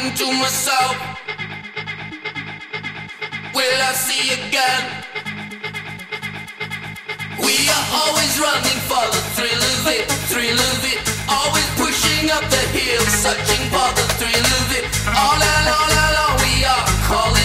talking to myself. Will I see again? We are always running for the thrill of it, always pushing up the hill, searching for the thrill of it. All along we are calling.